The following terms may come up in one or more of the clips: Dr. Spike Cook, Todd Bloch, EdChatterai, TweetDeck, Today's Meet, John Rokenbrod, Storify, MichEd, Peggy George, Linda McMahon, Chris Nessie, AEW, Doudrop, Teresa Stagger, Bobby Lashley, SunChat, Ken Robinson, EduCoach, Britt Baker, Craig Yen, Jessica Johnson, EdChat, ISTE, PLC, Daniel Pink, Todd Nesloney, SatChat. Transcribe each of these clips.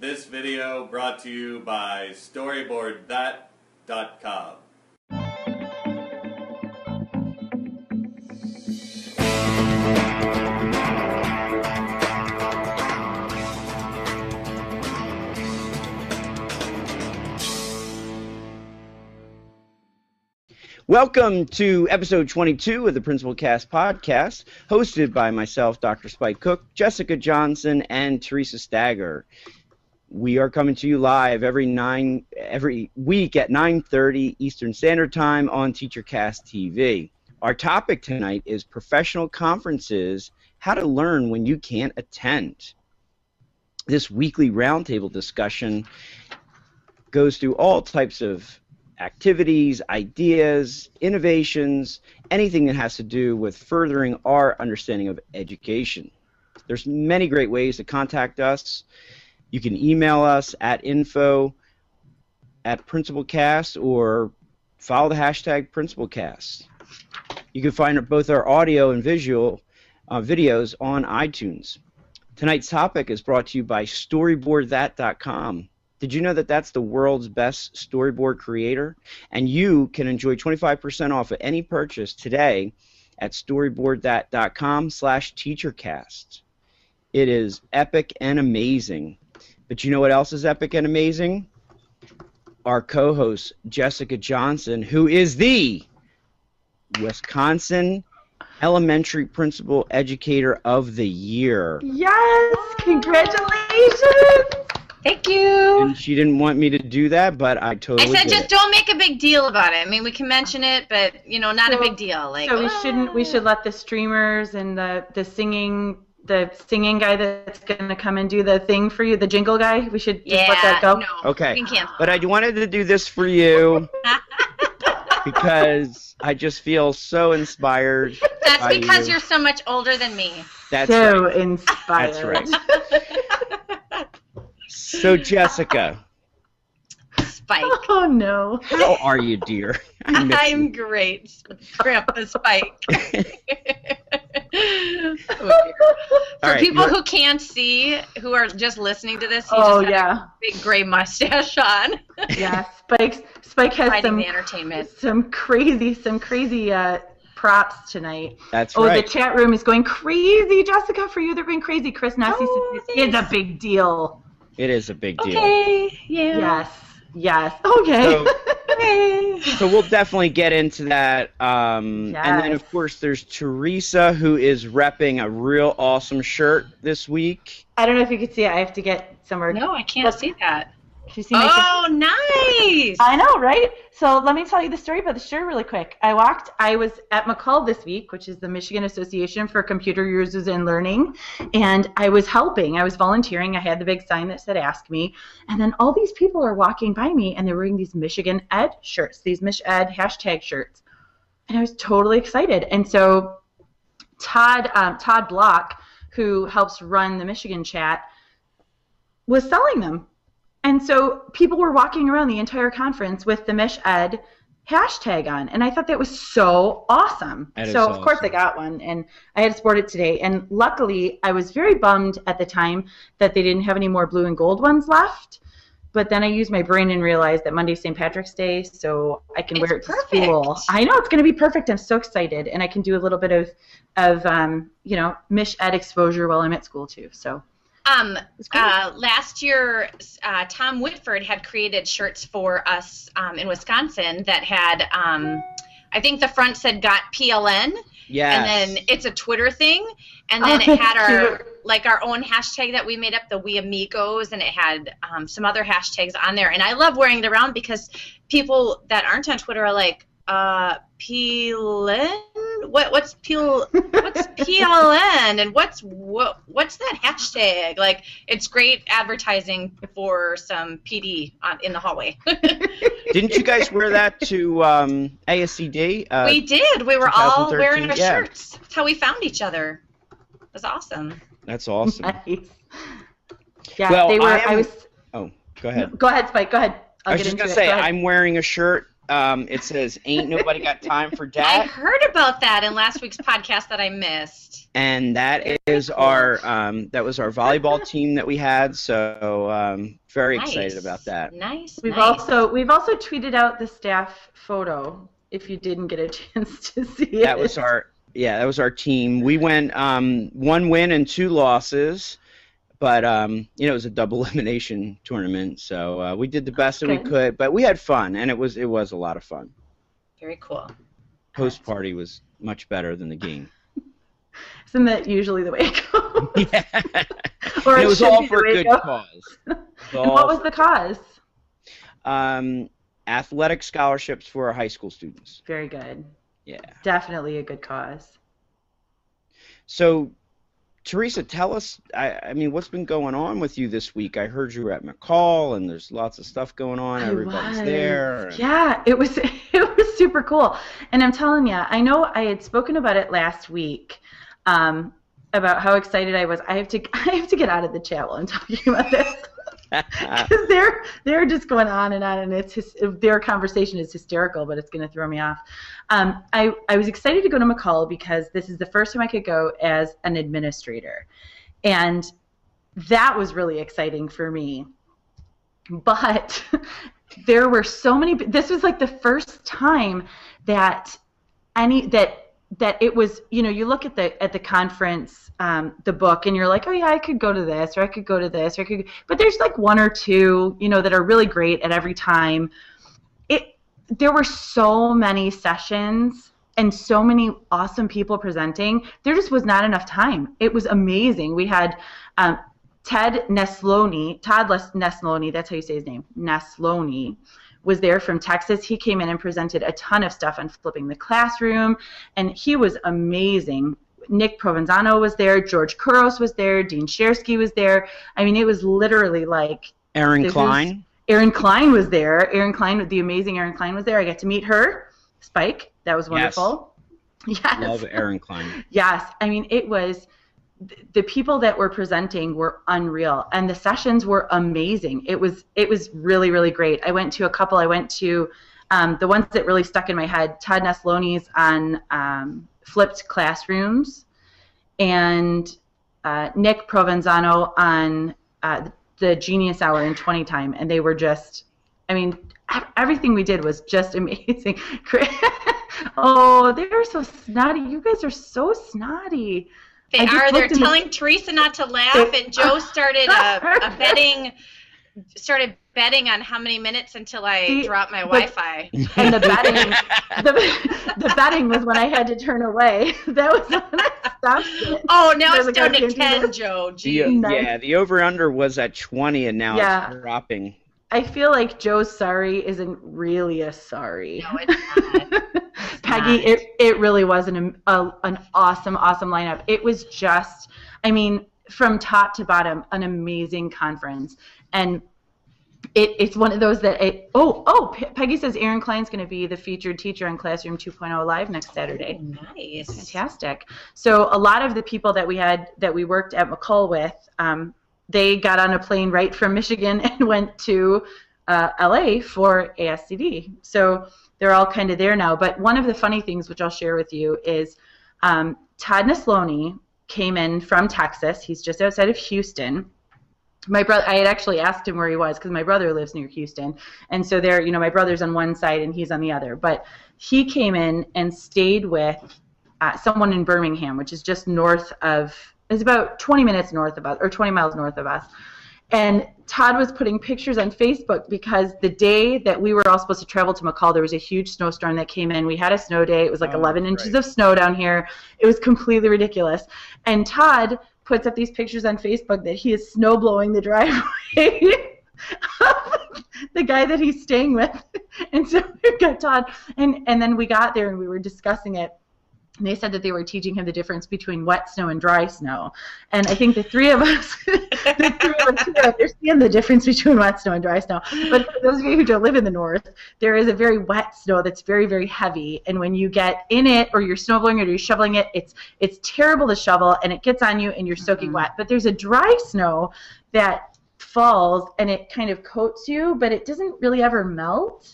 This video brought to you by StoryboardThat.com. Welcome to episode 22 of the Principal Cast Podcast, hosted by myself, Dr. Spike Cook, Jessica Johnson, and Teresa Stagger. We are coming to you live every week at 9:30 Eastern Standard Time on TeacherCast TV. Our topic tonight is professional conferences, how to learn when you can't attend. This weekly roundtable discussion goes through all types of activities, ideas, innovations, anything that has to do with furthering our understanding of education. There's many great ways to contact us. You can email us at info@PrincipalCast or follow the hashtag PrincipalCast. You can find both our audio and visual videos on iTunes. Tonight's topic is brought to you by StoryboardThat.com. Did you know that that's the world's best storyboard creator? And you can enjoy 25% off of any purchase today at StoryboardThat.com/TeacherCast. It is epic and amazing. But you know what else is epic and amazing? Our co-host, Jessica Johnson, who is the Wisconsin Elementary Principal Educator of the Year. Yes! Congratulations! Thank you. And she didn't want me to do that, but I totally did. I said just don't make a big deal about it. I mean, we can mention it, but you know, not a big deal. Like, so we should let the streamers and the singing guy that's gonna come and do the thing for you, the jingle guy. We should just let that go. No, okay. But I wanted to do this for you because I just feel so inspired. That's because you're so much older than me. That's so right. Inspired. That's right. So, Jessica. Spike. Oh, no. How are you, dear? I'm great. Grandpa Spike. For people who can't see, who are just listening to this, he just had a big gray mustache on. Yeah, Spike has some crazy props tonight. That's right. Oh, the chat room is going crazy, Jessica, for you. They're going crazy. Chris Nassi says it's a big deal. It is a big deal. Okay. Yeah. Yes. Okay. So we'll definitely get into that. And then, of course, there's Teresa, who is repping a real awesome shirt this week. I don't know if you could see it. I have to get somewhere. No, I can't see that. Oh, nice. I know, right? So let me tell you the story about the shirt really quick. I was at MACUL this week, which is the Michigan Association for Computer Users in Learning, and I was helping. I was volunteering. I had the big sign that said, "Ask Me," and then all these people are walking by me, and they're wearing these Michigan Ed shirts, these MichEd hashtag shirts, and I was totally excited. And so Todd Bloch, who helps run the Michigan chat, was selling them. And so people were walking around the entire conference with the MichEd hashtag on, and I thought that was so awesome. So of course I got one, and I had to sport it today. And luckily, I was very bummed at the time that they didn't have any more blue and gold ones left. But then I used my brain and realized that Monday's St. Patrick's Day, so I can wear it to school. I know, it's going to be perfect. I'm so excited, and I can do a little bit of you know, MichEd exposure while I'm at school too. So. Last year, Tom Whitford had created shirts for us in Wisconsin that had, I think the front said "Got PLN," yes. And then it's a Twitter thing, and then it had our like our own hashtag that we made up, the We Amigos, and it had some other hashtags on there. And I love wearing it around because people that aren't on Twitter are like, PLN? What's PLN? And what's that hashtag? Like, it's great advertising for some PD in the hallway. Didn't you guys wear that to ASCD? We did. We were all wearing our shirts. That's how we found each other. It was awesome. That's awesome. Nice. Yeah, well, they were. Oh, go ahead. Go ahead, Spike. Go ahead. I was just going to say, I'm wearing a shirt. It says, "Ain't nobody got time for dat." I heard about that in last week's podcast that I missed. And that is our that was our volleyball team that we had. So very excited about that. Nice. We've also tweeted out the staff photo. If you didn't get a chance to see it, that was our team. We went 1 win and 2 losses. But, you know, it was a double elimination tournament, so we did the best that we could. But we had fun, and it was a lot of fun. Very cool. Post-party was much better than the game. Isn't that usually the way it goes? Yeah. Or it was all for a good cause. And what was the cause? Athletic scholarships for our high school students. Very good. Yeah. Definitely a good cause. So... Teresa, tell us, I mean, what's been going on with you this week? I heard you were at MACUL, and there's lots of stuff going on. Everybody's there. Yeah, it was super cool. And I'm telling you, I know I had spoken about it last week, about how excited I was. I have to get out of the chat while I'm talking about this. Because they're just going on and on, and their conversation is hysterical, but it's going to throw me off. I was excited to go to MACUL because this is the first time I could go as an administrator, and that was really exciting for me. But there were so many. This was like the first time that that it was, you know, you look at the conference, the book, and you're like, oh yeah, I could go to this, or I could go to this, or I could, but there's like 1 or 2, you know, that are really great at every time. There were so many sessions and so many awesome people presenting. There just was not enough time. It was amazing. We had Todd Nesloney, that's how you say his name, Nesloney, was there from Texas. He came in and presented a ton of stuff on flipping the classroom, and he was amazing. Nick Provenzano was there. George Kuros was there. Dean Shersky was there. I mean, it was literally like... Erin Klein was there. The amazing Erin Klein was there. I got to meet her. Spike, that was wonderful. Yes. Love Erin Klein. Yes. I mean, it was... The people that were presenting were unreal, and the sessions were amazing. It was really, really great. I went to a couple. I went to the ones that really stuck in my head, Todd Nesloney's on flipped classrooms, and Nick Provenzano on the Genius Hour in 20 time, and they were just, I mean, everything we did was just amazing. Oh, they were so snotty. You guys are so snotty. They are. They're telling Teresa not to laugh, and Joe started betting on how many minutes until I dropped my Wi-Fi. And the betting, the betting was when I had to turn away. That was when I stopped. Oh, now it's down to 10, Joe. Yeah, the over/under was at 20, and now it's dropping. I feel like Joe's sorry isn't really a sorry. No, it's not. Peggy, it really was an awesome, awesome lineup. It was just, I mean, from top to bottom, an amazing conference. And it's one of those that it, Peggy says Erin Klein's going to be the featured teacher on Classroom 2.0 Live next Saturday. Oh, nice. Fantastic. So a lot of the people that we had that we worked at MACUL with, they got on a plane right from Michigan and went to LA for ASCD. So they're all kind of there now. But one of the funny things, which I'll share with you, is Todd Nesloney came in from Texas. He's just outside of Houston. My brother, I had actually asked him where he was because my brother lives near Houston, and so there, you know, my brother's on one side and he's on the other. But he came in and stayed with someone in Birmingham, which is just north of, it's about 20 minutes north of us, or 20 miles north of us. And Todd was putting pictures on Facebook because the day that we were all supposed to travel to MACUL, there was a huge snowstorm that came in. We had a snow day. It was like 11 inches of snow down here. It was completely ridiculous. And Todd puts up these pictures on Facebook that he is snow blowing the driveway of the guy that he's staying with. And so we got Todd, and then we got there and we were discussing it. And they said that they were teaching him the difference between wet snow and dry snow. And I think the three of us, understand the difference between wet snow and dry snow. But for those of you who don't live in the north, there is a very wet snow that's very, very heavy. And when you get in it, or you're snowblowing, or you're shoveling it, it's terrible to shovel, and it gets on you, and you're soaking wet. But there's a dry snow that falls, and it kind of coats you, but it doesn't really ever melt.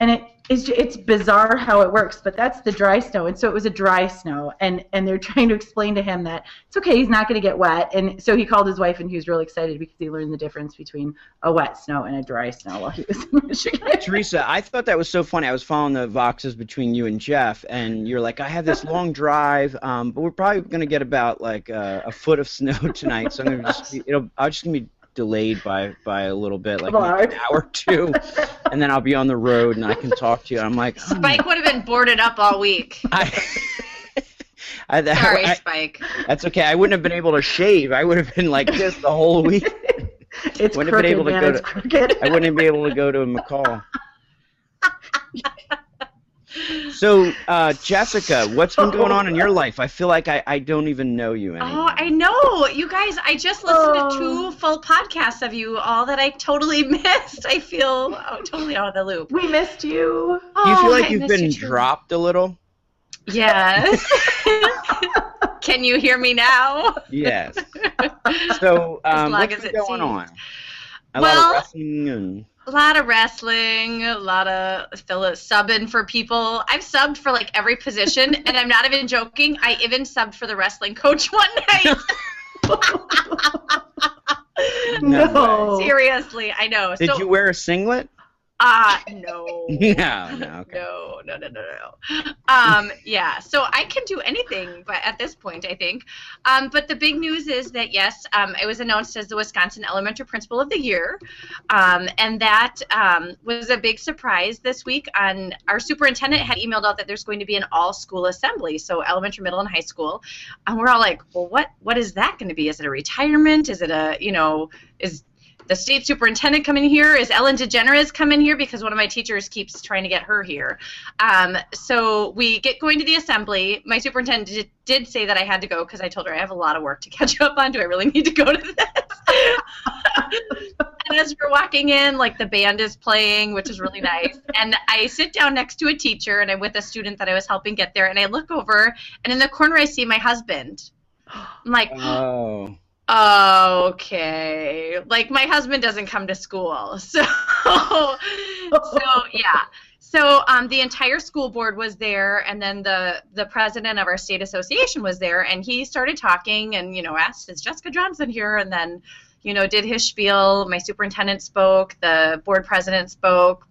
And it's bizarre how it works, but that's the dry snow. And so it was a dry snow, and they're trying to explain to him that it's okay, he's not going to get wet. And so he called his wife, and he was really excited because he learned the difference between a wet snow and a dry snow while he was in Michigan. Teresa, I thought that was so funny. I was following the voxes between you and Jeff, and you're like, I have this long drive, but we're probably going to get about like a foot of snow tonight, so I'm just going to be delayed by a little bit, like an hour or two, and then I'll be on the road and I can talk to you. I'm like, oh, Spike would have been boarded up all week. Sorry, Spike. That's okay. I wouldn't have been able to shave. I would have been like this the whole week. It's wouldn't crooked, have been able to man, go to, crooked. I wouldn't be able to go to MACUL. So, Jessica, what's been going on in your life? I feel like I don't even know you anymore. Oh, I know. You guys, I just listened to two full podcasts of you all that I totally missed. I feel totally out of the loop. We missed you. Do you feel like you've been dropped a little? Yes. Can you hear me now? Yes. So, what's been going on? A lot of wrestling and... A lot of wrestling, a lot of subbing for people. I've subbed for like every position, and I'm not even joking. I even subbed for the wrestling coach one night. No. Seriously, I know. Did you wear a singlet? No. No, okay. No. Yeah, so I can do anything, but at this point, I think. But the big news is that, yes, it was announced as the Wisconsin Elementary Principal of the Year, and that was a big surprise this week. On our superintendent had emailed out that there's going to be an all-school assembly, so elementary, middle, and high school. And we're all like, well, what is that going to be? Is it a retirement? Is it a, you know, is the state superintendent coming here? Is Ellen DeGeneres coming here? Because one of my teachers keeps trying to get her here. So we get going to the assembly. My superintendent did say that I had to go because I told her I have a lot of work to catch up on. Do I really need to go to this? And as we're walking in, like, the band is playing, which is really nice. And I sit down next to a teacher, and I'm with a student that I was helping get there. And I look over, and in the corner I see my husband. I'm like, oh. Okay, like, my husband doesn't come to school, so yeah. So the entire school board was there, and then the president of our state association was there, and he started talking, and, you know, asked, is Jessica Johnson here? And then, you know, did his spiel. My superintendent spoke, the board president spoke,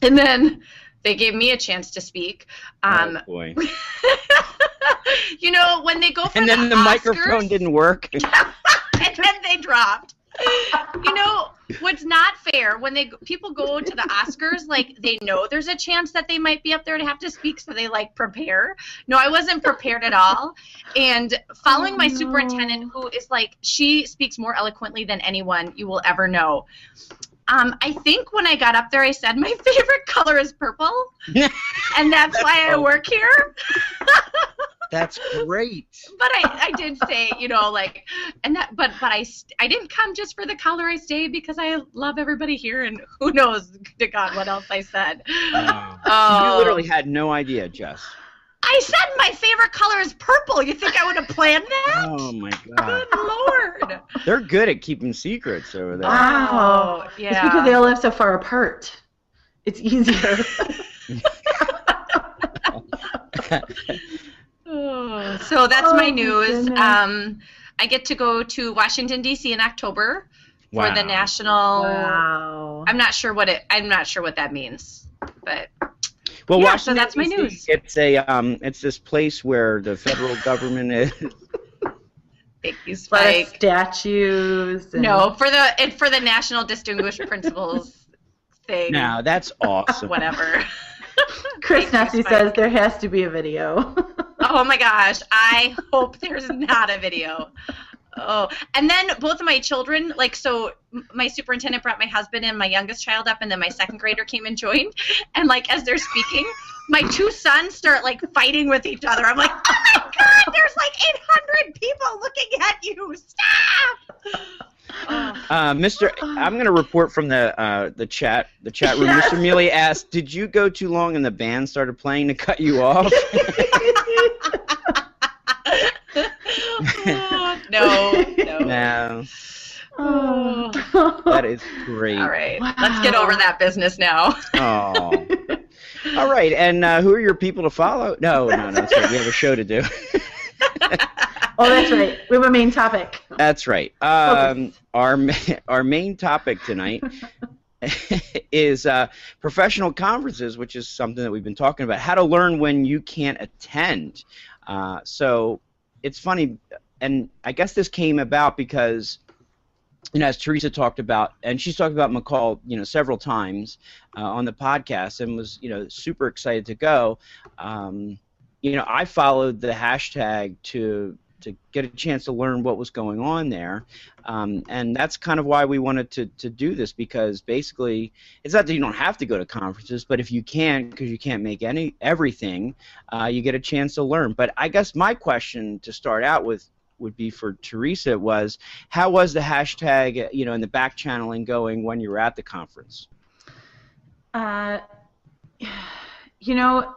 and then they gave me a chance to speak. Oh, boy. You know, when they go for and then the Oscars, microphone didn't work. And then they dropped. You know, what's not fair, when people go to the Oscars, like, they know there's a chance that they might be up there to have to speak, so they, like, prepare. No, I wasn't prepared at all. And following my superintendent, who is, like, she speaks more eloquently than anyone you will ever know. I think when I got up there, I said, my favorite color is purple, and that's why I work here. That's great. But I did say, you know, like, and that, but I didn't come just for the color. I stayed because I love everybody here, and who knows to God what else I said. You literally had no idea, Jess. I said my favorite color is purple. You think I would have planned that? Oh, my God. Good Lord. They're good at keeping secrets over there. Wow. Oh, yeah. It's because they all live so far apart. It's easier. So that's my news. I get to go to Washington, D.C. in October for the national. Wow. I'm not sure what that means, but. Well, yeah, so that's my news. It's a it's this place where the federal government is. Thank you, Spike. For statues. And... No, for the National Distinguished Principals thing. No, that's awesome. Whatever. Chris Nessie says there has to be a video. Oh my gosh! I hope there's not a video. Oh, and then both of my children, like, so my superintendent brought my husband and my youngest child up, and then my second grader came and joined, and, like, as they're speaking, my two sons start, like, fighting with each other. I'm like, oh, my God, there's, like, 800 people looking at you. Stop! I'm going to report from the chat room. Yes. Mr. Mealy asked, did you go too long and the band started playing to cut you off? No. Oh. That is great. All right. Wow. Let's get over that business now. Oh. All right. And who are your people to follow? No. Sorry. We have a show to do. Oh, that's right. We have a main topic. That's right. Our main topic tonight is professional conferences, which is something that we've been talking about. How to learn when you can't attend. So it's funny. And I guess this came about because, you know, as Teresa talked about, and she's talked about MACUL, you know, several times on the podcast, and was, you know, super excited to go. You know, I followed the hashtag to get a chance to learn what was going on there, and that's kind of why we wanted to do this, because basically it's not that you don't have to go to conferences, but if you can, because you can't make everything, you get a chance to learn. But I guess my question to start out with would be for Teresa was, how was the hashtag, you know, in the back channeling going when you were at the conference? You know,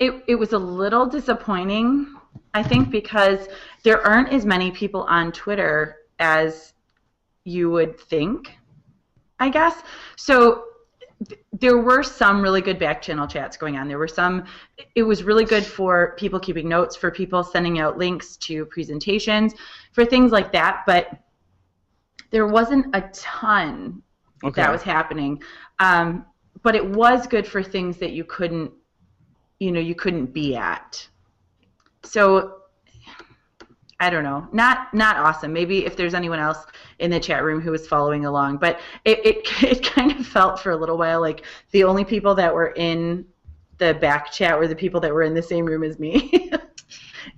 it was a little disappointing, I think, because there aren't as many people on Twitter as you would think, I guess. So there were some really good back channel chats going on. There were some, it was really good for people keeping notes, for people sending out links to presentations, for things like that, but there wasn't a ton that was happening. But it was good for things that you couldn't, you know, you couldn't be at. So I don't know, not awesome. Maybe if there's anyone else in the chat room who was following along, but it kind of felt for a little while like the only people that were in the back chat were the people that were in the same room as me.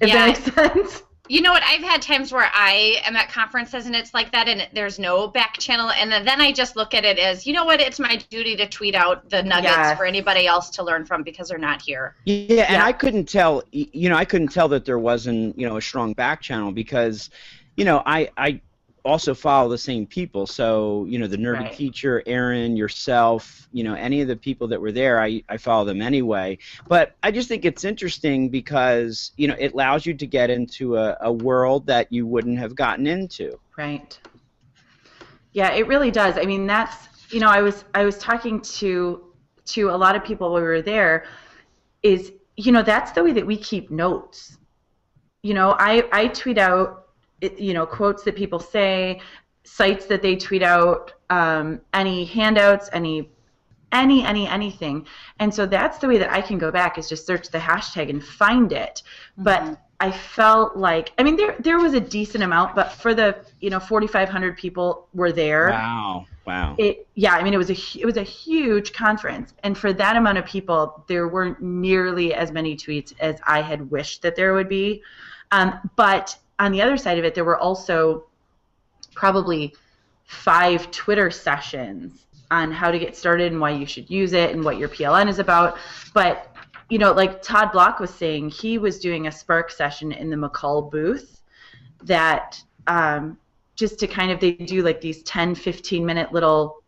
If that makes sense. You know what, I've had times where I am at conferences and it's like that, and there's no back channel, and then I just look at it as, you know what, it's my duty to tweet out the nuggets for anybody else to learn from because they're not here. Yeah, and I couldn't tell, you know, I couldn't tell that there wasn't, you know, a strong back channel because, you know, I also follow the same people, so, you know, the nerdy teacher, Erin, yourself, you know, any of the people that were there, I follow them anyway. But I just think it's interesting because, you know, it allows you to get into a world that you wouldn't have gotten into. Right. Yeah, it really does. I mean, that's, you know, I was talking to a lot of people when we were there, is, you know, that's the way that we keep notes. You know, I tweet out, you know, quotes that people say, sites that they tweet out, any handouts, anything. And so that's the way that I can go back, is just search the hashtag and find it. Mm-hmm. But I felt like, I mean, there was a decent amount, but for the, you know, 4,500 people were there. Wow. I mean, it was a huge conference, and for that amount of people, there weren't nearly as many tweets as I had wished that there would be. But on the other side of it, there were also probably 5 Twitter sessions on how to get started and why you should use it and what your PLN is about. But you know, like Todd Bloch was saying, he was doing a Spark session in the MACUL booth that just to kind of, they do like these 10, 15 minute little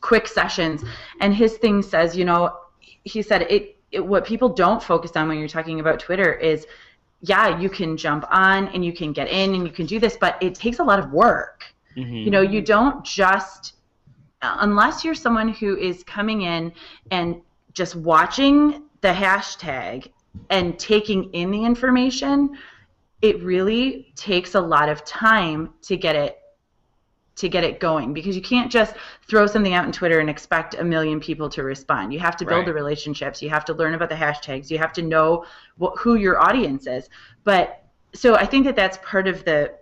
quick sessions. And his thing says, you know, he said what people don't focus on when you're talking about Twitter is, yeah, you can jump on and you can get in and you can do this, but it takes a lot of work. Mm-hmm. You know, you don't just, unless you're someone who is coming in and just watching the hashtag and taking in the information, it really takes a lot of time to get it going, because you can't just throw something out on Twitter and expect a million people to respond. You have to build the relationships. You have to learn about the hashtags. You have to know who your audience is. But so I think that that's part of the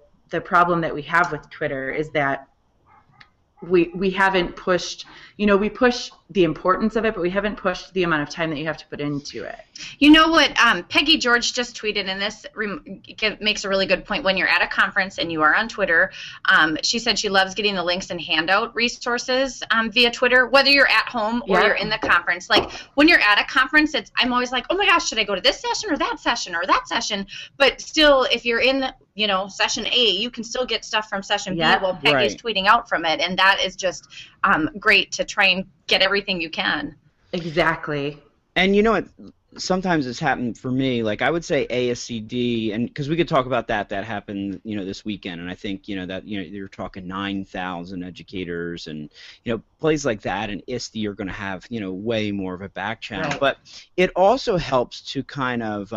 problem that we have with Twitter, is that we haven't pushed, you know, we push the importance of it, but we haven't pushed the amount of time that you have to put into it. You know what, Peggy George just tweeted, and this makes a really good point. When you're at a conference and you are on Twitter, she said she loves getting the links and handout resources via Twitter, whether you're at home or you're in the conference. Like, when you're at a conference, I'm always like, oh my gosh, should I go to this session or that session or that session? But still, if you're in session A, you can still get stuff from session B while Peggy's tweeting out from it, and that is just great to try and get everything you can. Exactly. And you know what? Sometimes it's happened for me. Like, I would say ASCD, and because we could talk about that happened, you know, this weekend, and I think, you know, that, you know, you're talking 9,000 educators, and, you know, plays like that, and ISTE are going to have, you know, way more of a back channel. Right. But it also helps to kind of,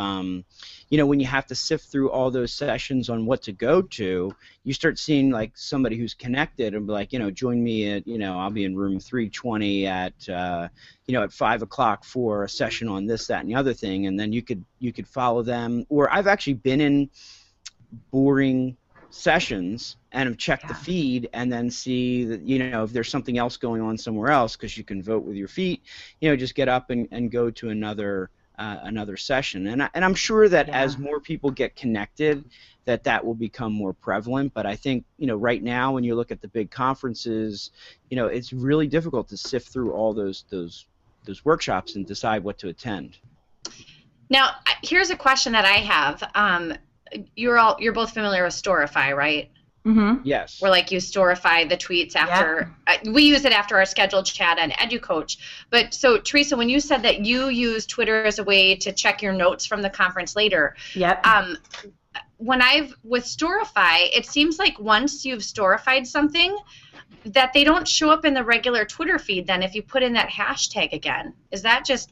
you know, when you have to sift through all those sessions on what to go to, you start seeing like somebody who's connected and be like, you know, join me at, you know, I'll be in room 320 at, you know, at 5 o'clock for a session on this, that, and the other thing, and then you could follow them. Or I've actually been in boring sessions and have checked the feed and then see that, you know, if there's something else going on somewhere else, because you can vote with your feet, you know, just get up and go to another session. And I'm sure that as more people get connected, that will become more prevalent. But I think, you know, right now when you look at the big conferences, you know, it's really difficult to sift through all those workshops and decide what to attend. Now, here's a question that I have. You're both familiar with Storify, right? Mm-hmm. Yes. Where, like, you storify the tweets after. We use it after our scheduled chat on EduCoach. But so, Teresa, when you said that you use Twitter as a way to check your notes from the conference later. Yep. When with Storify, it seems like once you've storified something, that they don't show up in the regular Twitter feed then if you put in that hashtag again. Is that just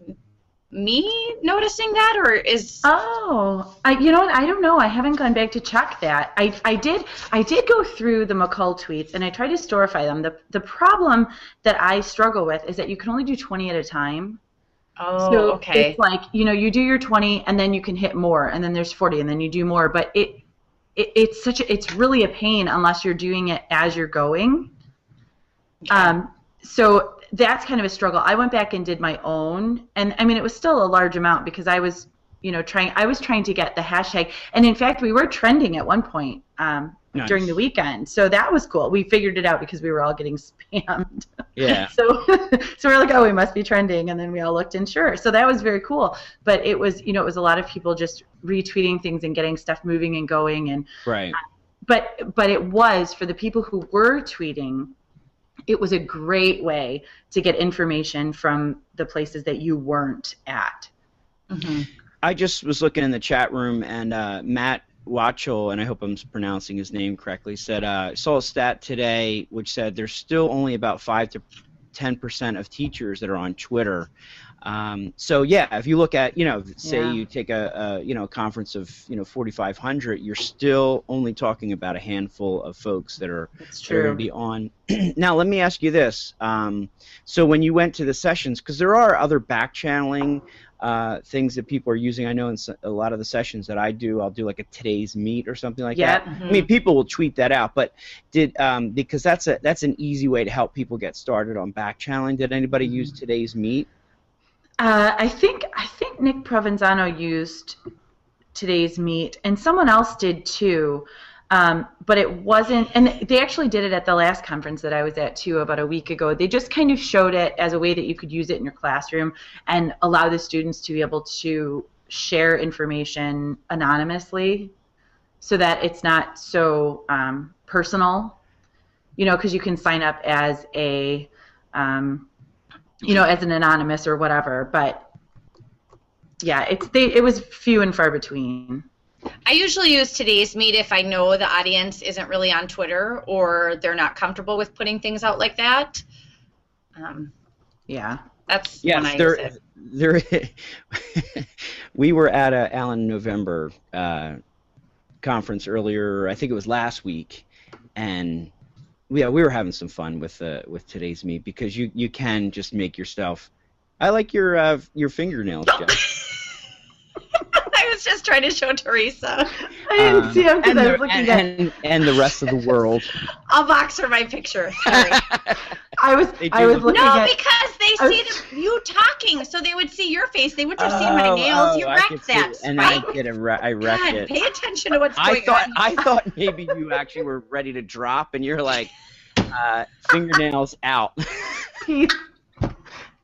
me noticing that, or is... Oh, you know what, I don't know. I haven't gone back to check that. I did go through the MACUL tweets, and I tried to storify them. The problem that I struggle with is that you can only do 20 at a time. Oh, so okay. It's like, you know, you do your 20, and then you can hit more, and then there's 40, and then you do more. But it's really a pain unless you're doing it as you're going. Okay. So that's kind of a struggle. I went back and did my own, and I mean, it was still a large amount, because I was, you know, trying to get the hashtag, and in fact, we were trending at one point during the weekend, so that was cool. We figured it out because we were all getting spammed. Yeah. So we're like, oh, we must be trending, and then we all looked, and sure. So that was very cool. But it was, you know, it was a lot of people just retweeting things and getting stuff moving and going, and but it was, for the people who were tweeting, it was a great way to get information from the places that you weren't at. Mm-hmm. I just was looking in the chat room, and Matt Watchell, and I hope I'm pronouncing his name correctly, said, I saw a stat today which said there's still only about 5 to 10% of teachers that are on Twitter. So yeah, if you look at, you know, say you take a you know, conference of, you know, 4,500, you're still only talking about a handful of folks that are going to be on. Now let me ask you this. So when you went to the sessions, because there are other back channeling things that people are using. I know in a lot of the sessions that I do, I'll do like a Today's Meet or something like that. Mm-hmm. I mean, people will tweet that out, but did because that's an easy way to help people get started on back channeling. Did anybody use Today's Meet? I think Nick Provenzano used Today's Meet, and someone else did too. But it wasn't, and they actually did it at the last conference that I was at too, about a week ago. They just kind of showed it as a way that you could use it in your classroom and allow the students to be able to share information anonymously so that it's not so personal, you know, because you can sign up as a, you know, as an anonymous or whatever. But yeah, it was few and far between. I usually use Today's Meet if I know the audience isn't really on Twitter or they're not comfortable with putting things out like that. Yeah. That's yes, when I use it. We were at a Allen November conference earlier, I think it was last week, and we were having some fun with Today's Meet because you can just make yourself. I like your fingernails, Jeff. Just trying to show Teresa. I didn't see him because I was looking at and the rest of the world. I'll box her my picture. Sorry. I was looking no, at, because they see you talking, so they would see your face. They would have seen my nails. Oh, you wrecked that. And I wrecked it. Pay attention to what's going on. I thought maybe you actually were ready to drop, and you're like, fingernails out.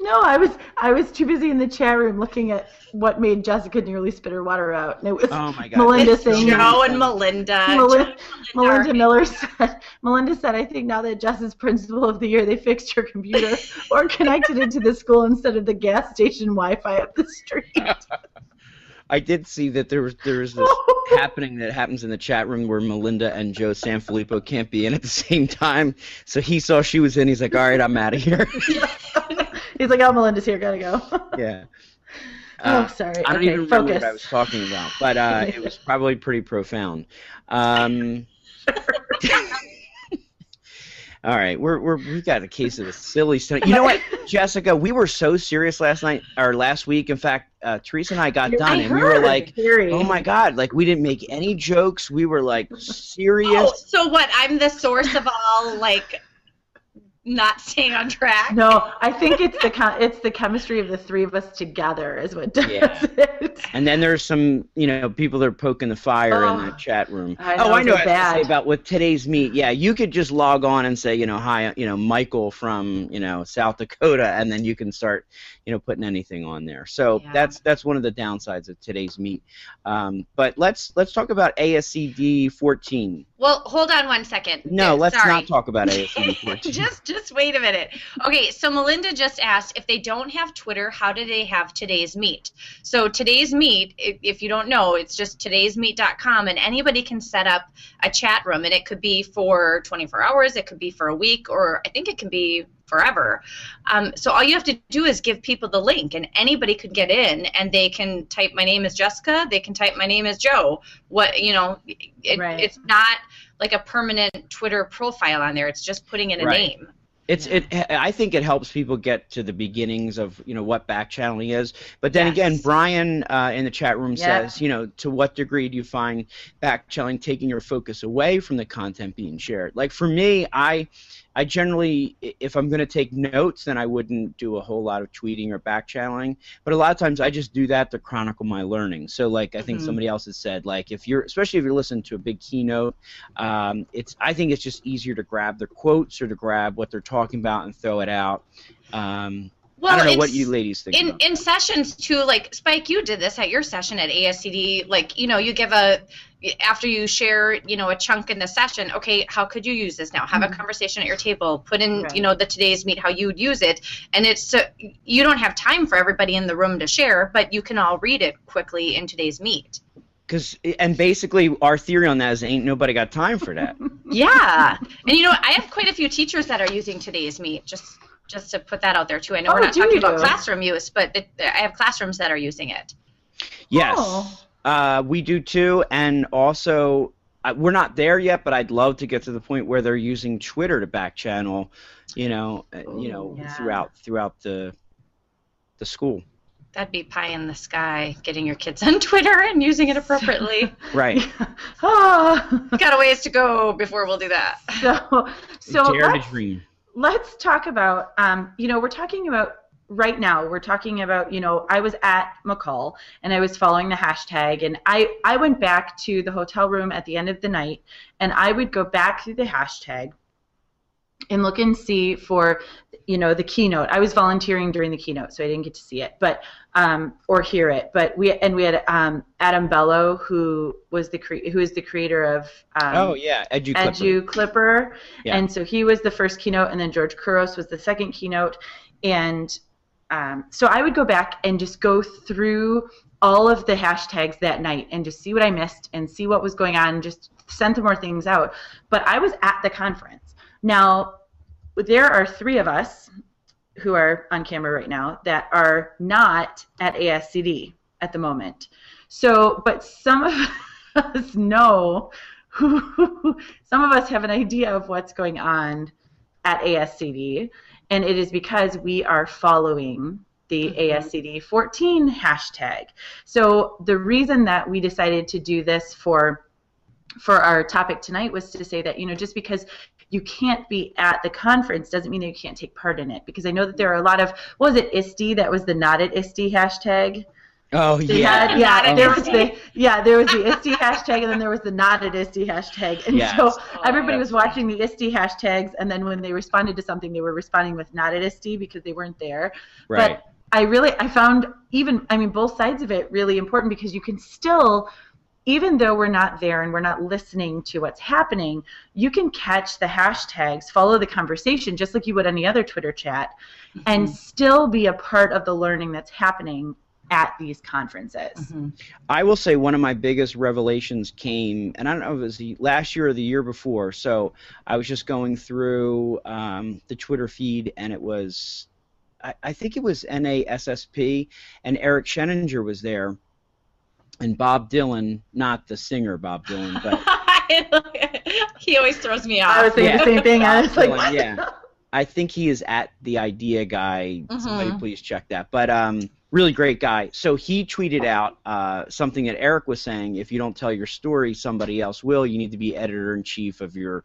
No, I was too busy in the chat room looking at what made Jessica nearly spit her water out, and it was Melinda saying. Joe and Melinda. Melinda Miller said. Melinda said, "I think now that Jess is Principal of the Year, they fixed her computer or connected it to the school instead of the gas station Wi-Fi up the street." I did see that there was this happening that happens in the chat room where Melinda and Joe Sanfilippo can't be in at the same time. So he saw she was in. He's like, "All right, I'm out of here." He's like, "Oh, Melinda's here. Gotta go." Yeah. Oh, sorry. I don't even remember what I was talking about, but it was probably pretty profound. All right, we've got a case of a silly stomach. You know what, Jessica? We were so serious last night or last week. In fact, Teresa and I got done, and we were like, "Oh my God!" Like we didn't make any jokes. We were like serious. Oh, so what? I'm the source of all like. Not staying on track. No, I think it's the chemistry of the three of us together is what does it. And then there's some, you know, people that are poking the fire in the chat room. I know what I have to say about with Today's Meet. Yeah, you could just log on and say, you know, hi, you know, Michael from, you know, South Dakota, and then you can start, you know, putting anything on there. So that's one of the downsides of Today's Meet. But let's talk about ASCD 14. Well, hold on one second. No, let's not talk about ASCD 14. Just wait a minute. Okay, so Melinda just asked, if they don't have Twitter, how do they have Today's Meet? So Today's Meet, if you don't know, it's just todaysmeet.com, and anybody can set up a chat room, and it could be for 24 hours, it could be for a week, or I think it can be forever. So all you have to do is give people the link, and anybody could get in, and they can type, "My name is Jessica," they can type, "My name is Joe." What, you know, it's not like a permanent Twitter profile on there. It's just putting in a name. I think it helps people get to the beginnings of, you know, what back channeling is. But then again, Brian in the chat room says, you know, to what degree do you find back channeling taking your focus away from the content being shared? Like for me, I generally, if I'm going to take notes, then I wouldn't do a whole lot of tweeting or back channeling. But a lot of times I just do that to chronicle my learning. So like I think somebody else has said, like especially if you're listening to a big keynote, I think it's just easier to grab their quotes or to grab what they're talking about and throw it out. Well, I don't know what you ladies think about in sessions too. Like Spike, you did this at your session at ASCD. Like, you know, you give after you share, you know, a chunk in the session. Okay, how could you use this now? Have a conversation at your table. Put in, you know, the Today's Meet how you'd use it. And it's you don't have time for everybody in the room to share, but you can all read it quickly in Today's Meet. And basically our theory on that is ain't nobody got time for that. Yeah, and you know, I have quite a few teachers that are using Today's Meet. Just to put that out there too. I know we're not talking about classroom use, but I have classrooms that are using it. Yes, we do too, and also we're not there yet, but I'd love to get to the point where they're using Twitter to back channel, you know, throughout the school. That'd be pie in the sky, getting your kids on Twitter and using it appropriately. Right. Got a ways to go before we'll do that. So dare to dream. Let's talk about, you know, we're talking about right now we're talking about, you know, I was at MACUL and I was following the hashtag, and I went back to the hotel room at the end of the night, and I would go back through the hashtag and look and see for, you know, the keynote. I was volunteering during the keynote, so I didn't get to see it, but or hear it. But we had Adam Bello, who was who is the creator of EduClipper, yeah. And so he was the first keynote, and then George Kuros was the second keynote, and so I would go back and just go through all of the hashtags that night and just see what I missed and see what was going on, and just send some more things out. But I was at the conference. Now, there are three of us who are on camera right now that are not at ASCD at the moment. So, but some of us know, some of us have an idea of what's going on at ASCD, and it is because we are following the ASCD 14 hashtag. So the reason that we decided to do this for our topic tonight was to say that, you know, just because you can't be at the conference doesn't mean that you can't take part in it, because I know that there are a lot of, what was it, ISTE? That was the not at ISTE hashtag. Oh, yeah. Yeah, there was the, yeah, there was the ISTE hashtag, and then there was the not at ISTE hashtag. And yes. So everybody was watching the ISTE hashtags, and then when they responded to something, they were responding with not at ISTE because they weren't there. Right. But I found even, I mean, both sides of it really important, because you can still, even though we're not there and we're not listening to what's happening, you can catch the hashtags, follow the conversation just like you would any other Twitter chat, mm-hmm. and still be a part of the learning that's happening at these conferences. Mm-hmm. I will say one of my biggest revelations came, and I don't know if it was the last year or the year before, so I was just going through the Twitter feed, and it was, I think it was NASSP, and Eric Scheninger was there. And Bob Dylan, not the singer Bob Dylan, but he always throws me off. I was thinking the same thing. I was like, what? Yeah. I think he is at the Idea Guy. Mm-hmm. Somebody please check that. But really great guy. So he tweeted out something that Eric was saying: if you don't tell your story, somebody else will. You need to be editor in chief of your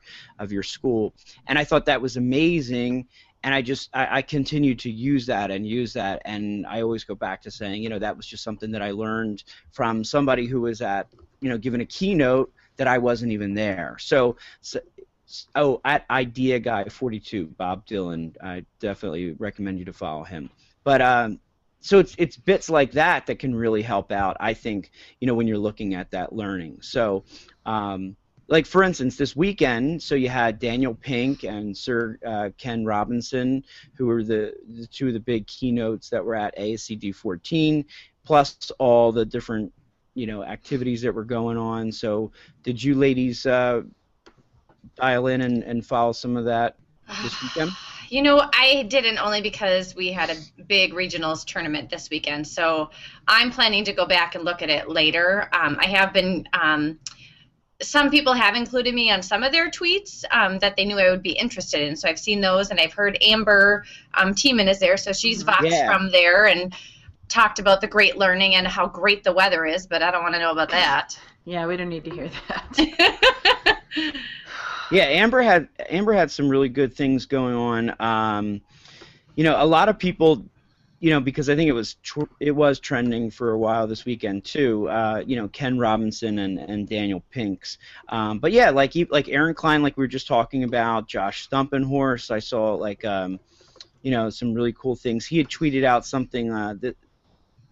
school. And I thought that was amazing. And I continue to use that, and I always go back to saying, you know, that was just something that I learned from somebody who was at, you know, giving a keynote that I wasn't even there. So at Idea Guy 42, Bob Dylan, I definitely recommend you to follow him. But so it's bits like that that can really help out, I think, you know, when you're looking at that learning. So. Like, for instance, this weekend, so you had Daniel Pink and Sir Ken Robinson, who were the two of the big keynotes that were at ASCD 14, plus all the different, you know, activities that were going on. So did you ladies dial in and follow some of that this weekend? You know, I didn't, only because we had a big regionals tournament this weekend. So I'm planning to go back and look at it later. I have been... some people have included me on some of their tweets that they knew I would be interested in, so I've seen those, and I've heard Amber Tiemann is there, so she's Vox from there and talked about the great learning and how great the weather is, but I don't want to know about that. Yeah, we don't need to hear that. Yeah, Amber had some really good things going on. You know, a lot of people... You know, because I think it was trending for a while this weekend too. You know, Ken Robinson and Daniel Pink's. But yeah, like Erin Klein, like we were just talking about, Josh Stumpenhorse. I saw like you know, some really cool things. He had tweeted out something that,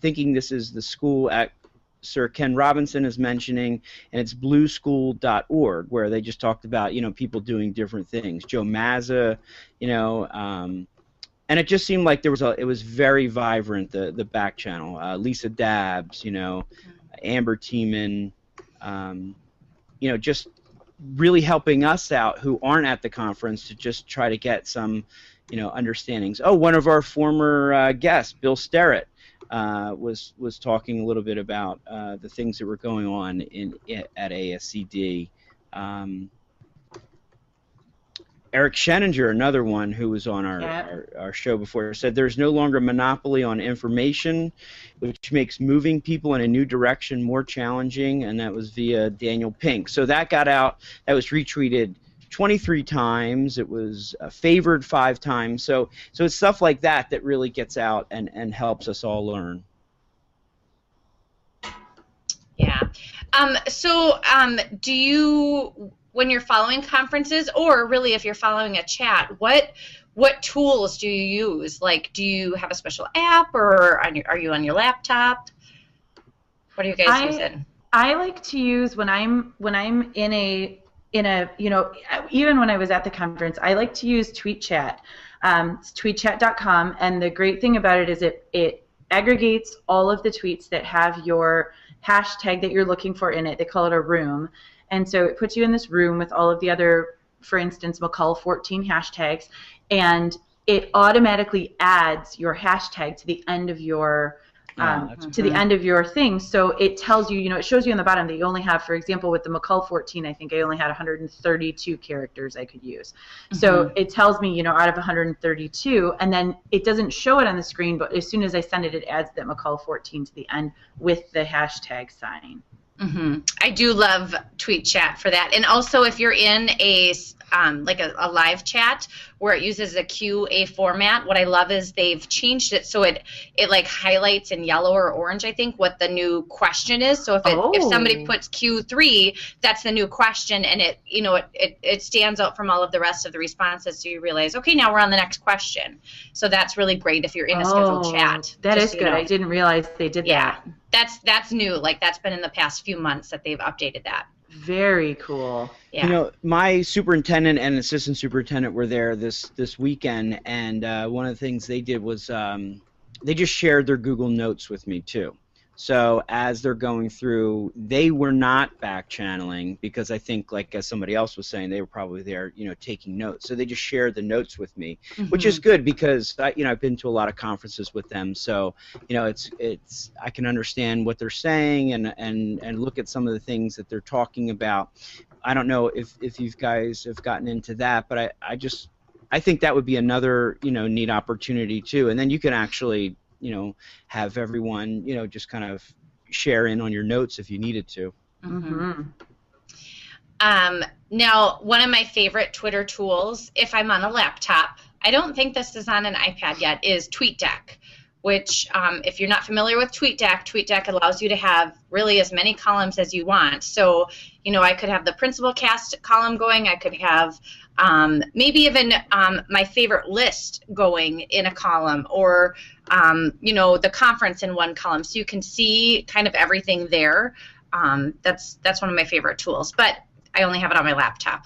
thinking this is the school at Sir Ken Robinson is mentioning, and it's blueschool.org, where they just talked about, you know, people doing different things. Joe Mazza, you know. And it just seemed like it was very vibrant, the back channel. Lisa Dabbs, you know, Amber Tiemann, you know, just really helping us out who aren't at the conference to just try to get some, you know, understandings. Oh, one of our former guests, Bill Sterrett, was talking a little bit about the things that were going on at ASCD. Eric Scheninger, another one who was on our show before, said there's no longer a monopoly on information, which makes moving people in a new direction more challenging, and that was via Daniel Pink. So that got out, that was retweeted 23 times. It was favored 5 times. So it's stuff like that that really gets out and helps us all learn. Yeah. Do you, when you're following conferences, or really if you're following a chat, what tools do you use? Like, do you have a special app, or are you on your laptop? What are you guys using? I like to use, when I'm in a, you know, even when I was at the conference, I like to use TweetChat. It's TweetChat.com, and the great thing about it is it aggregates all of the tweets that have your hashtag that you're looking for in it. They call it a room, and so it puts you in this room with all of the other, for instance, MACUL 14 hashtags, and it automatically adds your hashtag to the end of your the end of your thing. So it tells you, you know, it shows you on the bottom that you only have, for example, with the MACUL 14, I think I only had 132 characters I could use. Mm-hmm. So it tells me, you know, out of 132, and then it doesn't show it on the screen, but as soon as I send it, it adds that MACUL 14 to the end with the hashtag sign. Mm-hmm. I do love TweetChat for that. And also, if you're in a live chat where it uses a QA format, what I love is they've changed it so it like highlights in yellow or orange, I think, what the new question is. So if somebody puts Q3, that's the new question, and it, you know, it stands out from all of the rest of the responses, so you realize, okay, now we're on the next question. So that's really great if you're in a scheduled chat. That is good. You know. I didn't realize they did that. Yeah, that's new. Like, that's been in the past few months that they've updated that. Very cool. Yeah. You know, my superintendent and assistant superintendent were there this weekend, and one of the things they did was they just shared their Google Notes with me too. So as they're going through, they were not back channeling, because I think, like as somebody else was saying, they were probably there, you know, taking notes. So they just shared the notes with me, mm-hmm. which is good, because I've been to a lot of conferences with them, so you know it's I can understand what they're saying and look at some of the things that they're talking about. I don't know if you guys have gotten into that, but I think that would be another, you know, neat opportunity too, and then you can actually, you know, have everyone, you know, just kind of share in on your notes if you needed to. Mm-hmm. Now, one of my favorite Twitter tools, if I'm on a laptop, I don't think this is on an iPad yet, is TweetDeck, which if you're not familiar with TweetDeck allows you to have really as many columns as you want. So, you know, I could have the PrincipalCast column going, I could have maybe even my favorite list going in a column, or, you know, the conference in one column, so you can see kind of everything there. That's one of my favorite tools, but I only have it on my laptop.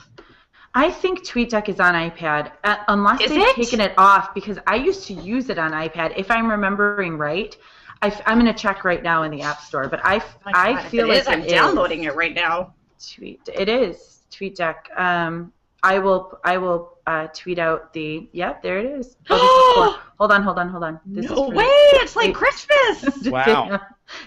I think TweetDeck is on iPad, unless they've taken it off, because I used to use it on iPad, if I'm remembering right. I'm going to check right now in the App Store, but I feel like I'm downloading it right now. It is TweetDeck. I will tweet out the, yep, there it is. Oh, hold on. This no is way, the, it's like Christmas. Wow.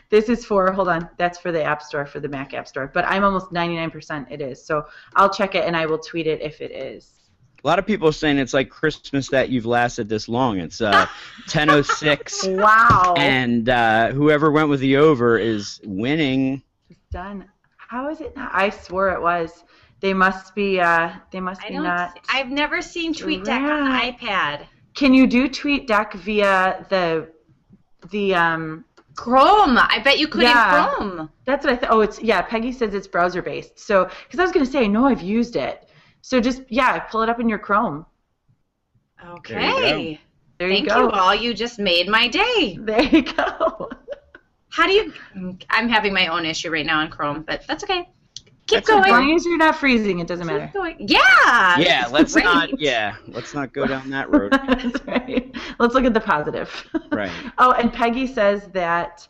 This is for, hold on, that's for the App Store, for the Mac App Store, but I'm almost 99% it is. So I'll check it and I will tweet it if it is. A lot of people are saying it's like Christmas that you've lasted this long. It's 10:06. Wow. And whoever went with the over is winning. It's done. How is it not? I swore it was. They must be. I've never seen TweetDeck on the iPad. Can you do TweetDeck via the Chrome? I bet you could in Chrome. That's what I thought. Oh, it's Peggy says it's browser based. So, because I was going to say, no, I've used it. So just pull it up in your Chrome. Okay. There you go. Thank you all. You just made my day. There you go. How do you? I'm having my own issue right now in Chrome, but that's okay. Keep going. As long as you're not freezing, it doesn't matter. Keep going. Yeah. Yeah. Let's great. Not. Yeah. Let's not go down that road. That's right. Let's look at the positive. Right. Oh, and Peggy says that.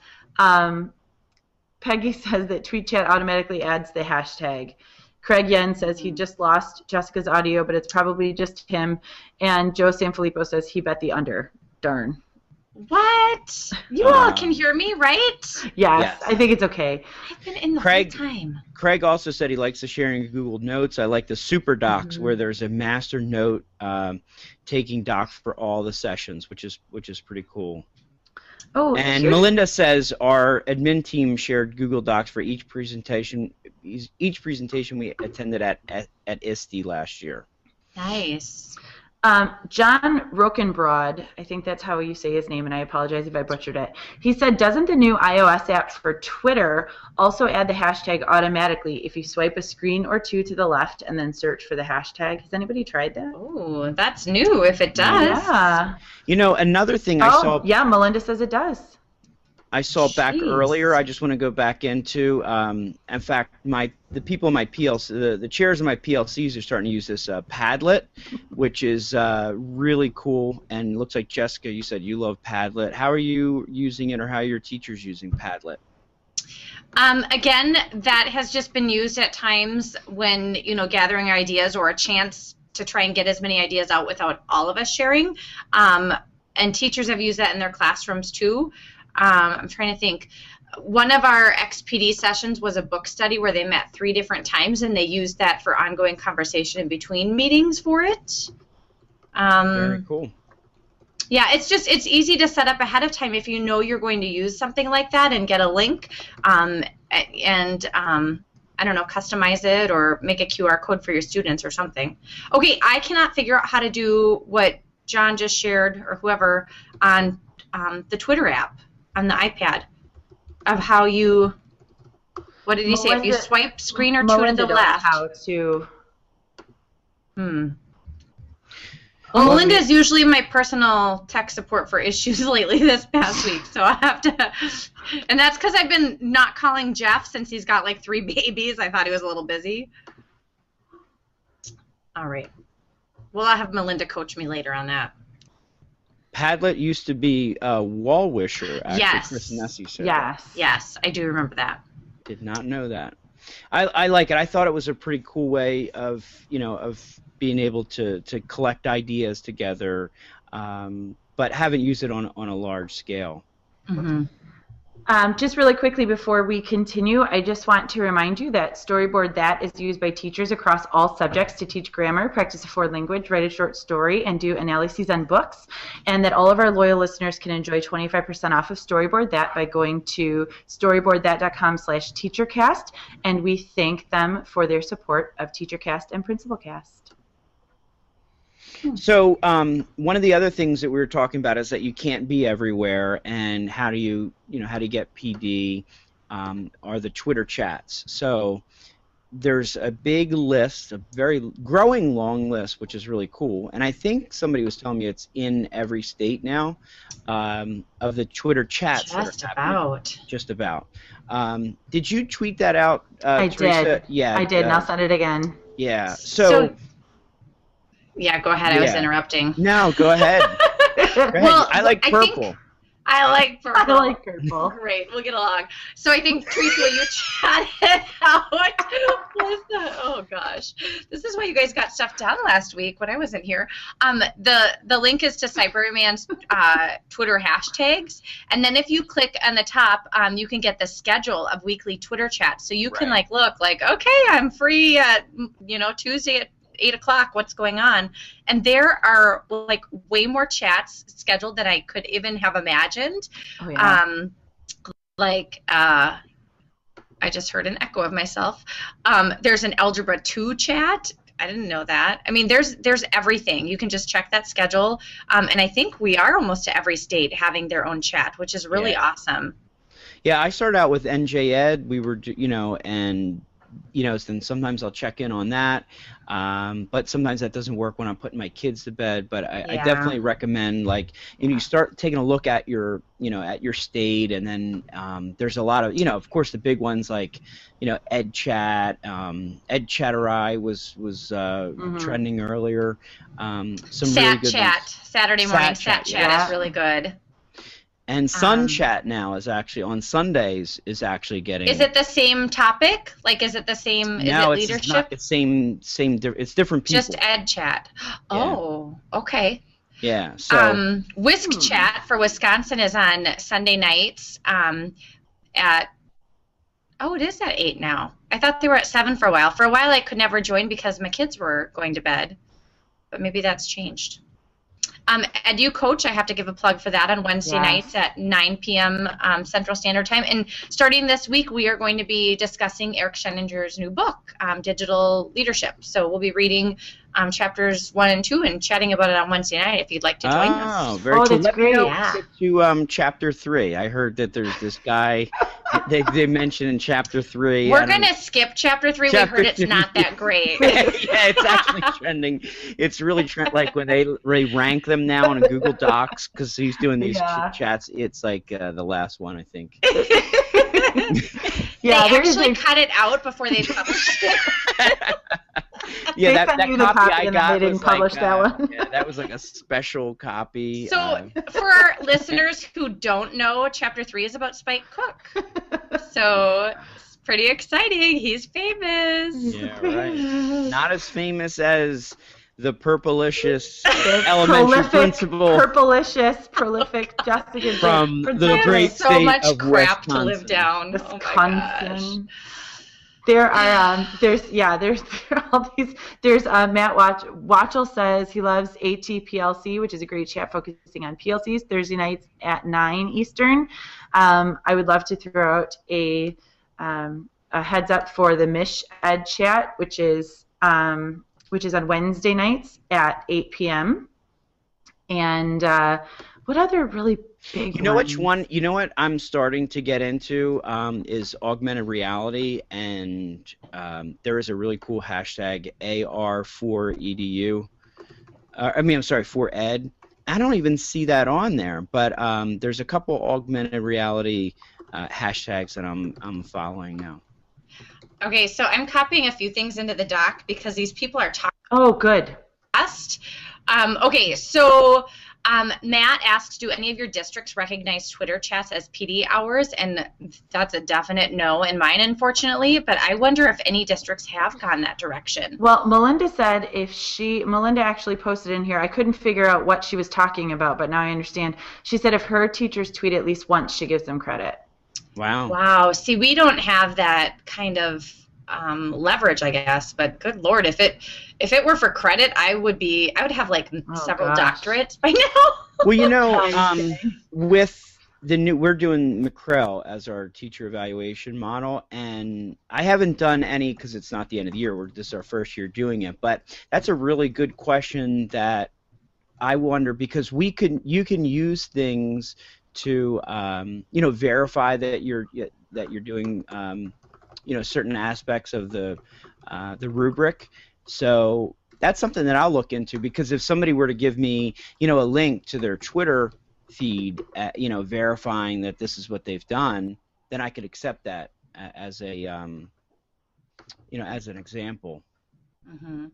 Peggy says that TweetChat automatically adds the hashtag. Craig Yen says he just lost Jessica's audio, but it's probably just him. And Joe Sanfilippo says he bet the under. Darn. What? You all can hear me, right? Yes, I think it's okay. I've been in the whole time. Craig also said he likes the sharing of Google Notes. I like the Super Docs, where there's a master note taking doc for all the sessions, which is pretty cool. Oh, and sure. Melinda says our admin team shared Google Docs for each presentation we attended at ISTE last year. Nice. John Rokenbrod, I think that's how you say his name, and I apologize if I butchered it. He said, doesn't the new iOS app for Twitter also add the hashtag automatically if you swipe a screen or two to the left and then search for the hashtag? Has anybody tried that? Oh, that's new if it does. Yeah. You know, another thing I saw... yeah, Melinda says it does. I saw back earlier, I just want to go back into, in fact, the people in my PLC, the chairs in my PLCs are starting to use this Padlet, which is really cool, and looks like, Jessica, you said you love Padlet. How are you using it, or how are your teachers using Padlet? Again, that has just been used at times when, you know, gathering ideas or a chance to try and get as many ideas out without all of us sharing, and teachers have used that in their classrooms too. I'm trying to think. One of our XPD sessions was a book study where they met 3 different times, and they used that for ongoing conversation in between meetings for it. Very cool. Yeah, it's just, it's easy to set up ahead of time if you know you're going to use something like that and get a link I don't know, customize it or make a QR code for your students or something. Okay, I cannot figure out how to do what John just shared or whoever on the Twitter app. On the iPad, of how you, what did he say? If you swipe screen or two to the left. How to? Well, Melinda's usually my personal tech support for issues lately this past week, so I have to. And that's because I've been not calling Jeff since he's got like 3 babies. I thought he was a little busy. All right. Well, I'll have Melinda coach me later on that. Padlet used to be Wall Wisher, actually. Yes. Chris Nessie said yes. That. Yes, I do remember that. Did not know that. I like it. I thought it was a pretty cool way of, you know, of being able to collect ideas together, but haven't used it on a large scale. Mm-hmm. Just really quickly before we continue, I just want to remind you that StoryboardThat is used by teachers across all subjects to teach grammar, practice a foreign language, write a short story, and do analyses on books, and that all of our loyal listeners can enjoy 25% off of StoryboardThat by going to storyboardthat.com/teachercast, and we thank them for their support of TeacherCast and PrincipalCast. So one of the other things that we were talking about is that you can't be everywhere, and how do you, how do you get PD are the Twitter chats. So there's a big list, a very growing long list, which is really cool. And I think somebody was telling me it's in every state now of the Twitter chats. Just about. Just about. Did you tweet that out, Teresa? Did. Yeah. I did, and I'll send it again. Yeah. So yeah, go ahead. Yeah. I was interrupting. No, go ahead. Well, I like purple. I like purple. I like purple. Great, we'll get along. So I think, Teresa, you chatted out. Oh gosh, this is why you guys got stuff done last week when I wasn't here. The link is to Cyberman's Twitter hashtags, and then if you click on the top, you can get the schedule of weekly Twitter chats. So you can like look, like okay, I'm free at Tuesday at 8 o'clock, what's going on? And there are like way more chats scheduled than I could even have imagined. Oh, yeah. I just heard an echo of myself. There's an Algebra 2 chat. I didn't know that. I mean, there's everything. You can just check that schedule. And I think we are almost to every state having their own chat, which is really awesome. Yeah, I started out with NJ Ed. We were, then sometimes I'll check in on that, but sometimes that doesn't work when I'm putting my kids to bed. But I definitely recommend, like, you start taking a look at your, at your state, and then there's a lot of, of course, the big ones like, EdChat, EdChatterai was trending earlier. Some really good ones. Saturday morning SatChat is really good. And SunChat now is actually on Sundays is actually getting. Is it the same topic? Like, is it the same? No, is it leadership? It's not the same. It's different people. Just EdChat. Oh, okay. Yeah. So WISC Chat for Wisconsin is on Sunday nights at. Oh, it is at 8 now. I thought they were at 7 for a while. For a while, I could never join because my kids were going to bed, but maybe that's changed. EduCoach, I have to give a plug for that on Wednesday nights at 9 p.m. Central Standard Time. And starting this week, we are going to be discussing Eric Scheninger's new book, Digital Leadership. So we'll be reading chapters 1 and 2 and chatting about it on Wednesday night if you'd like to join us. Oh, very cool. Let me get to chapter 3. I heard that there's this guy they mentioned in chapter 3. We're going to skip chapter 3. We heard it's not that great. Yeah, it's actually trending. It's really like when they rank them now on Google Docs, because he's doing these chats. It's like the last one, I think. Yeah, they actually cut it out before they published it. Yeah, that copy I got was like, yeah, that was like a special copy. So for our listeners who don't know, Chapter 3 is about Spike Cook. So it's pretty exciting. He's famous. Yeah, right. Not as famous as the purplicious elementary principal. Purplicious, prolific Jessica Johnson. From the great state of Wisconsin. So much crap to live down. Wisconsin. There are there's all these. There's Matt Watchell says he loves ATPLC, which is a great chat focusing on PLCs, Thursday nights at 9 Eastern. I would love to throw out a heads up for the MichEd chat, which is on Wednesday nights at 8 p.m. And what other really big you know what I'm starting to get into is augmented reality, and there is a really cool hashtag AR4EDU. I mean, I'm sorry, 4Ed. I don't even see that on there, but there's a couple augmented reality hashtags that I'm following now. Okay, so I'm copying a few things into the doc because these people are talking. Oh, good. Okay, so Matt asks, do any of your districts recognize Twitter chats as PD hours? And that's a definite no in mine, unfortunately, but I wonder if any districts have gone that direction. Well, Melinda said if she, Melinda actually posted in here, I couldn't figure out what she was talking about, but now I understand. She said if her teachers tweet at least once, she gives them credit. Wow. Wow. See, we don't have that kind of leverage, I guess, but good Lord, if it were for credit, I would have like several doctorates by now. Well, you know, with the new, we're doing McCrell as our teacher evaluation model, and I haven't done any because it's not the end of the year. This is our first year doing it, but that's a really good question that I wonder, because you can use things to you know, verify that you're doing you know, certain aspects of the rubric. So that's something that I'll look into, because if somebody were to give me, you know, a link to their Twitter feed, you know, verifying that this is what they've done, then I could accept that as a you know, as an example. Mm-hmm.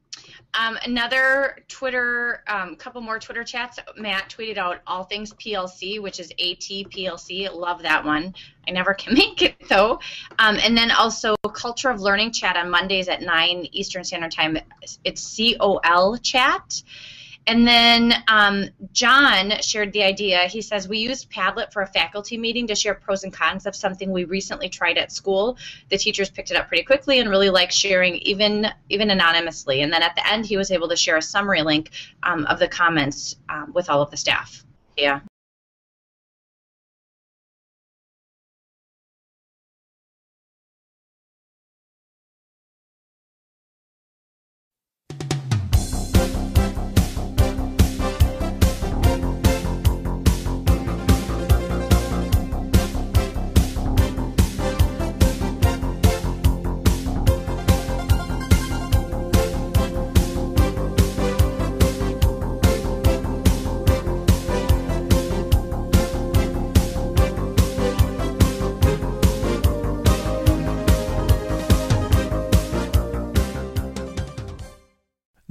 Another Twitter, couple more Twitter chats. Matt tweeted out all things PLC, which is ATPLC. Love that one. I never can make it though. And then also Culture of Learning chat on Mondays at 9 Eastern Standard Time. It's COL chat. And then John shared the idea. He says, we used Padlet for a faculty meeting to share pros and cons of something we recently tried at school. The teachers picked it up pretty quickly and really liked sharing, even anonymously. And then at the end, he was able to share a summary link of the comments with all of the staff. Yeah.